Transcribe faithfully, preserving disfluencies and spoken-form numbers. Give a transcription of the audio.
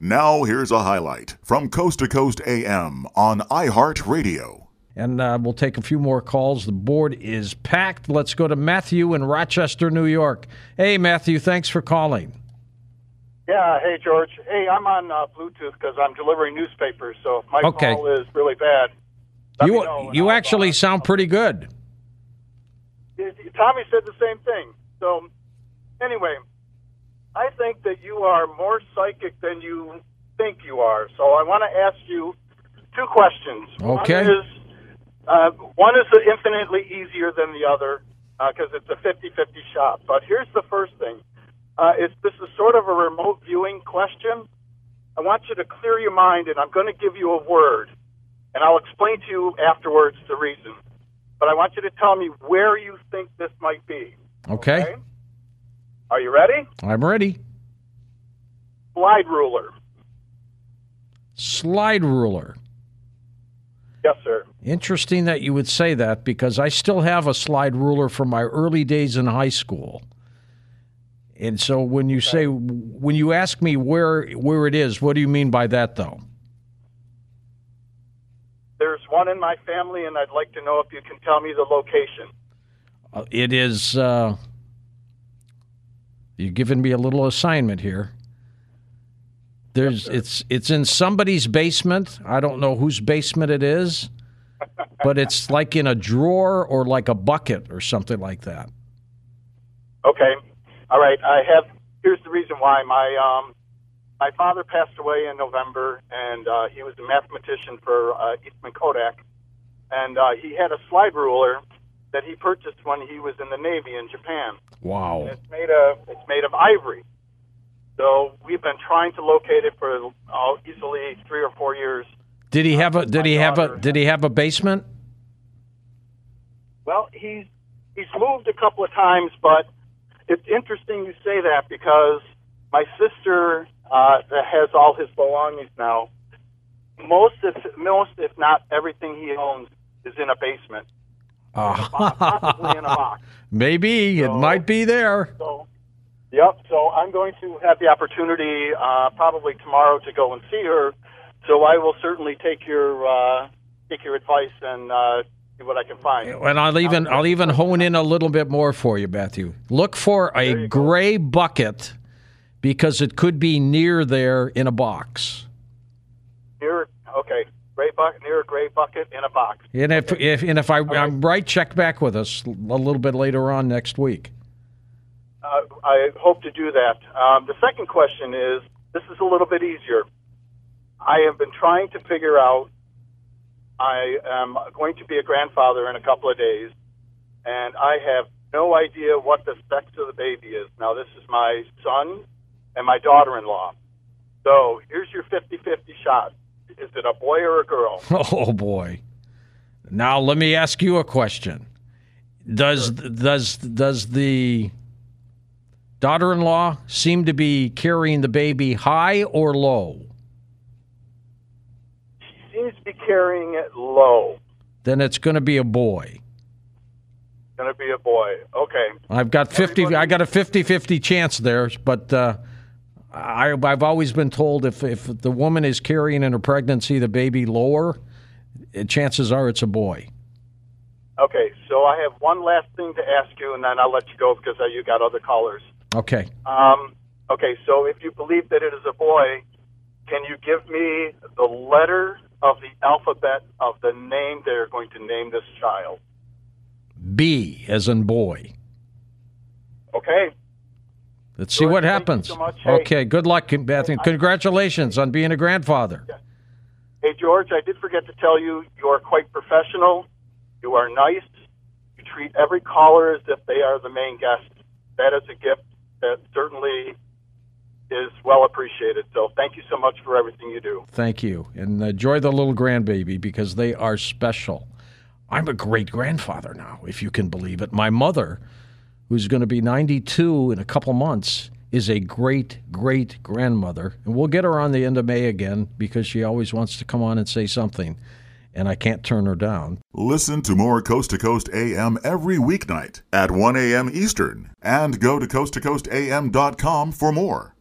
Now here's a highlight from Coast to Coast A M on iHeartRadio. And uh, we'll take a few more calls. The board is packed. Let's go to Matthew in Rochester, New York. Hey, Matthew, thanks for calling. Yeah, hey, George. Hey, I'm on uh, Bluetooth because I'm delivering newspapers, so if my okay. call is really bad, let you, me know. You I'll actually sound pretty good. Tommy said the same thing. So anyway, I think that you are more psychic than you think you are. So I want to ask you two questions. Okay. One is, Uh, one is infinitely easier than the other because uh, it's a fifty-fifty shot. But here's the first thing. Uh, it's, this is sort of a remote viewing question. I want you to clear your mind, and I'm going to give you a word, and I'll explain to you afterwards the reason. But I want you to tell me where you think this might be. Okay. okay? Are you ready? I'm ready. Slide ruler. Slide ruler. Yes, sir. Interesting that you would say that, because I still have a slide ruler from my early days in high school. And so when you okay. say, when you ask me where where it is, what do you mean by that, though? There's one in my family, and I'd like to know if you can tell me the location. Uh, it is, uh, you've given me a little assignment here. There's, yes, it's it's in somebody's basement. I don't know whose basement it is, but it's like in a drawer or like a bucket or something like that. Okay. All right. I have. Here's the reason why. My um, my father passed away in November, and uh, he was a mathematician for uh, Eastman Kodak, and uh, he had a slide ruler that he purchased when he was in the Navy in Japan. Wow. And it's made of it's made of ivory. So we've been trying to locate it for uh, easily three or four years. Did he have a? Did he have a? Did he have a basement? Well, he's he's moved a couple of times, but it's interesting you say that because my sister uh, that has all his belongings now, most if most if not everything he owns is in a basement, uh. possibly in a box. Maybe so, it might be there. So, Yep, so I'm going to have the opportunity uh, probably tomorrow to go and see her, so I will certainly take your uh, take your advice and uh, see what I can find. And I'll even I'll even hone in a little bit more for you, Matthew. Look for a gray go. bucket because it could be near there in a box. Near, okay, gray bucket near a gray bucket in a box. And if if and if I, right. I'm right, check back with us a little bit later on next week. Uh, I hope to do that. Um, the second question is, this is a little bit easier. I have been trying to figure out, I am going to be a grandfather in a couple of days, and I have no idea what the sex of the baby is. Now, this is my son and my daughter-in-law. So here's your fifty-fifty shot. Is it a boy or a girl? Oh, boy. Now, let me ask you a question. Does sure. does does the... daughter-in-law seemed to be carrying the baby high or low? She seems to be carrying it low. Then it's going to be a boy. Going to be a boy. Okay. I've got fifty. Everybody... I got a fifty-fifty chance there, but uh, I, I've always been told if if the woman is carrying in her pregnancy the baby lower, chances are it's a boy. Okay. So I have one last thing to ask you, and then I'll let you go because uh, you got other callers. Okay. Um, okay, so if you believe that it is a boy, can you give me the letter of the alphabet of the name they're going to name this child? B, as in boy. Okay. Let's see George, what happens. Thank you so much. Hey, okay, good luck, Matthew. Congratulations on being a grandfather. Yeah. Hey, George, I did forget to tell you, you are quite professional. You are nice. You treat every caller as if they are the main guest. That is a gift that certainly is well appreciated. So thank you so much for everything you do. Thank you. And enjoy the little grandbaby because they are special. I'm a great grandfather now, if you can believe it. My mother, who's going to be ninety-two in a couple months, is a great, great grandmother. And we'll get her on the end of May again because she always wants to come on and say something. And I can't turn her down. Listen to more Coast to Coast A M every weeknight at one a.m. Eastern and go to coast to coast a m dot com for more.